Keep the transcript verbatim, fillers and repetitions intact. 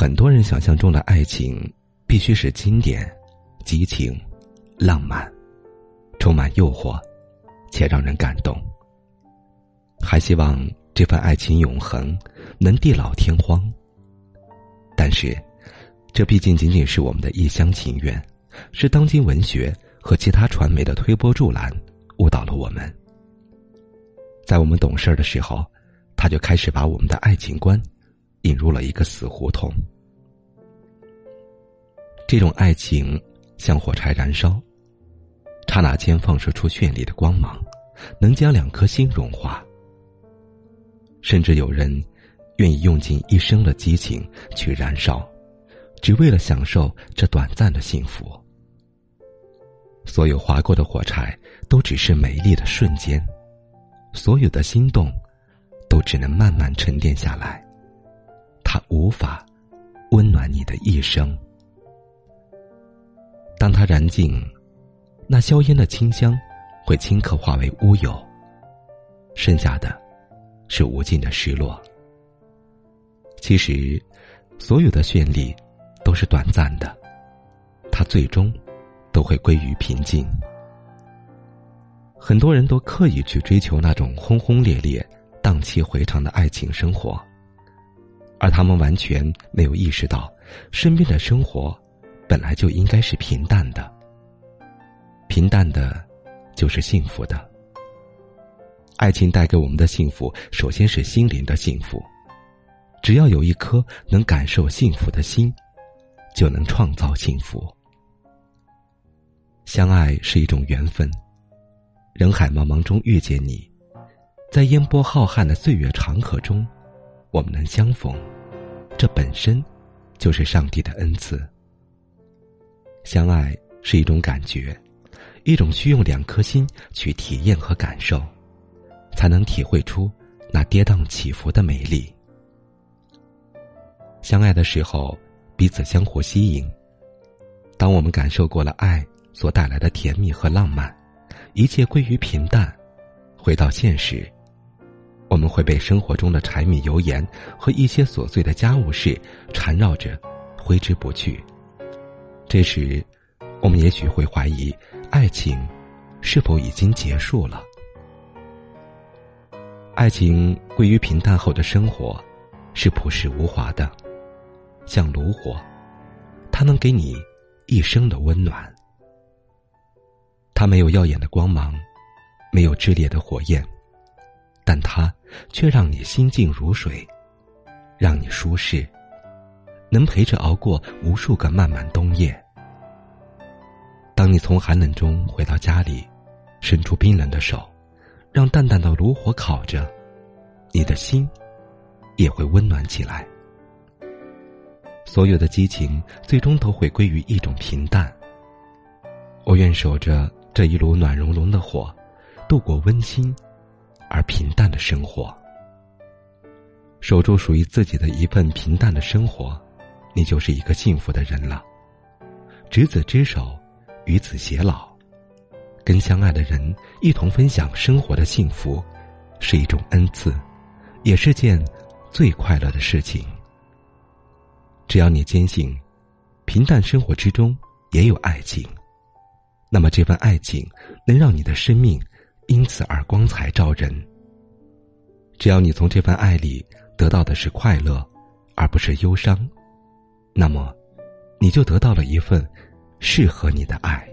很多人想象中的爱情必须是经典、激情、浪漫，充满诱惑且让人感动，还希望这份爱情永恒，能地老天荒。但是这毕竟仅仅是我们的一厢情愿，是当今文学和其他传媒的推波助澜误导了我们。在我们懂事的时候，他就开始把我们的爱情观引入了一个死胡同。这种爱情像火柴燃烧，刹那间放射出绚丽的光芒，能将两颗心融化。甚至有人愿意用尽一生的激情去燃烧，只为了享受这短暂的幸福。所有划过的火柴都只是美丽的瞬间，所有的心动都只能慢慢沉淀下来，它无法温暖你的一生。当它燃尽，那硝烟的清香会顷刻化为乌有，剩下的是无尽的失落。其实所有的绚丽都是短暂的，它最终都会归于平静。很多人都刻意去追求那种轰轰烈烈、荡气回肠的爱情生活，而他们完全没有意识到，身边的生活本来就应该是平淡的，平淡的就是幸福的。爱情带给我们的幸福，首先是心灵的幸福。只要有一颗能感受幸福的心，就能创造幸福。相爱是一种缘分，人海茫茫中遇见你，在烟波浩瀚的岁月长河中，我们能相逢，这本身就是上帝的恩赐。相爱是一种感觉，一种需用两颗心去体验和感受，才能体会出那跌宕起伏的美丽。相爱的时候，彼此相互吸引。当我们感受过了爱所带来的甜蜜和浪漫，一切归于平淡，回到现实，我们会被生活中的柴米油盐和一些琐碎的家务事缠绕着，挥之不去。这时，我们也许会怀疑爱情是否已经结束了。爱情归于平淡后的生活是朴实无华的，像炉火，它能给你一生的温暖。它没有耀眼的光芒，没有炽烈的火焰，但它却让你心静如水，让你舒适，能陪着熬过无数个漫漫冬夜。当你从寒冷中回到家里，伸出冰冷的手，让淡淡的炉火烤着，你的心也会温暖起来。所有的激情最终都会归于一种平淡。我愿守着这一炉暖融融的火，度过温馨而平淡的生活。守住属于自己的一份平淡的生活，你就是一个幸福的人了。执子之手，与子偕老，跟相爱的人一同分享生活的幸福，是一种恩赐，也是件最快乐的事情。只要你坚信平淡生活之中也有爱情，那么这份爱情能让你的生命因此而光彩照人。只要你从这份爱里得到的是快乐，而不是忧伤，那么你就得到了一份适合你的爱。